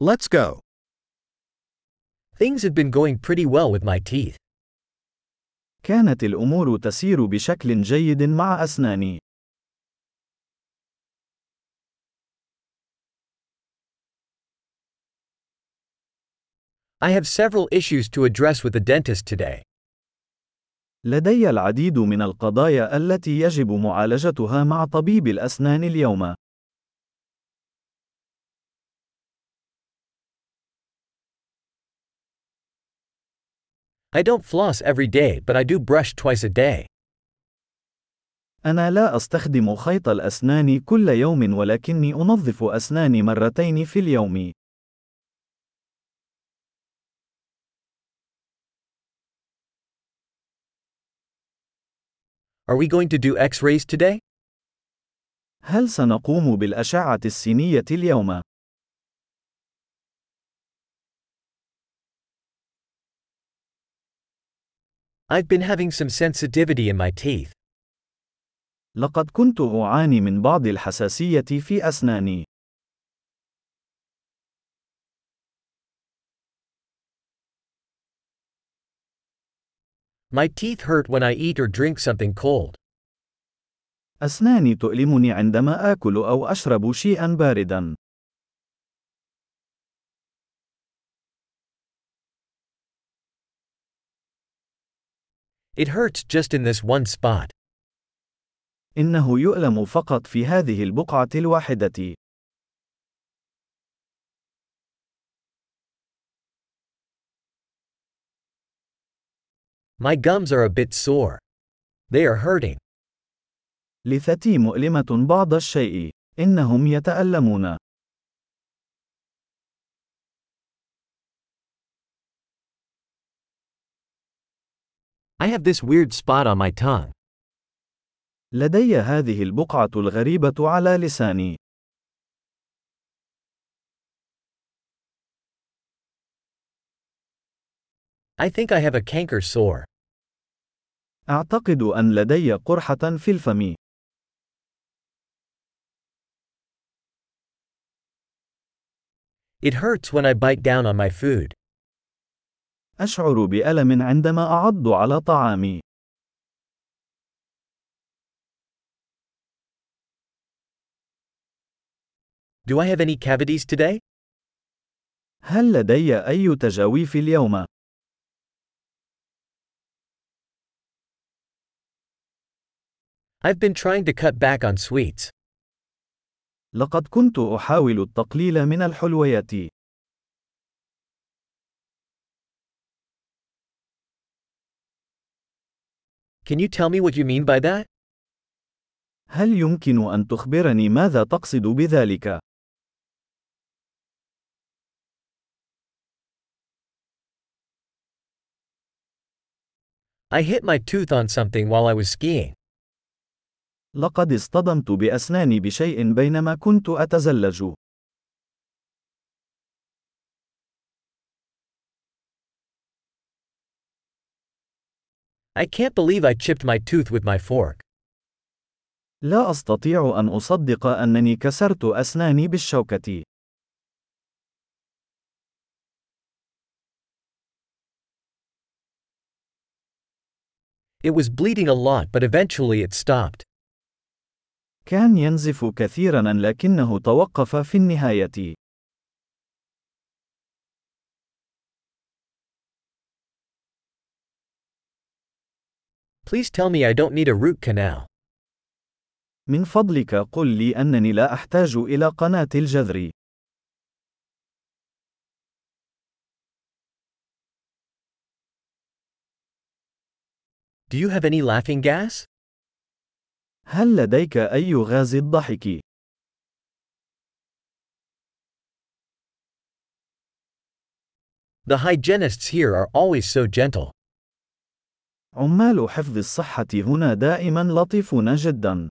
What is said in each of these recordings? Let's go. Things have been going pretty well with my teeth. كانت الأمور تسير بشكل جيد مع أسناني. I have several issues to address with the dentist today. لدي العديد من القضايا التي يجب معالجتها مع طبيب الأسنان اليوم. I don't floss every day, but I do brush twice a day. أنا لا أستخدم خيط الأسنان كل يوم ولكني أنظف أسناني مرتين في اليوم. Are we going to do X-rays today? هل سنقوم بالأشعة السينية اليوم؟ I've been having some sensitivity in my teeth. لقد كنت أعاني من بعض الحساسية في أسناني. My teeth hurt when I eat or drink something cold. أسناني تؤلمني عندما آكل أو أشرب شيئا باردا. It hurts just in this one spot. إنه يؤلم فقط في هذه البقعة الواحدة. My gums are a bit sore. They are hurting. لثتي مؤلمة بعض الشيء. إنهم يتألمون. I have this weird spot on my tongue. لدي هذه البقعة الغريبة على لساني. I think I have a canker sore. أعتقد أن لدي قرحة في الفم. It hurts when I bite down on my food. أشعر بألم عندما أعض على طعامي. Do I have any cavities today? هل لدي أي تجاويف اليوم؟ I've been trying to cut back on sweets. لقد كنت أحاول التقليل من الحلويات. Can you tell me what you mean by that? هل يمكن أن تخبرني ماذا تقصد بذلك؟ I hit my tooth on something while I was skiing. لقد اصطدمت بأسناني بشيء بينما كنت أتزلج. I can't believe I chipped my tooth with my fork. لا أستطيع أن أصدق أنني كسرت أسناني بالشوكة. It was bleeding a lot, but eventually it stopped. كان ينزف كثيرا لكنه توقف في النهاية. Please tell me I don't need a root canal. من فضلك قل لي أنني لا أحتاج إلى قناة الجذر. Do you have any laughing gas? هل لديك أي غاز الضحك؟ The hygienists here are always so gentle. عمال حفظ الصحة هنا دائما لطيفون جدا.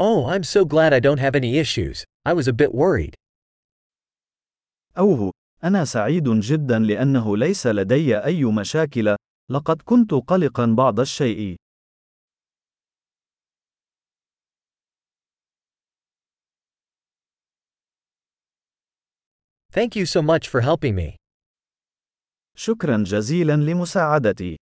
Oh, I'm so glad I don't have any issues. I was a bit worried. أوه، أنا سعيد جدا لأنه ليس لدي أي مشاكل. لقد كنت قلقا بعض الشيء. Thank you so much for helping me. شكرا جزيلا لمساعدتي.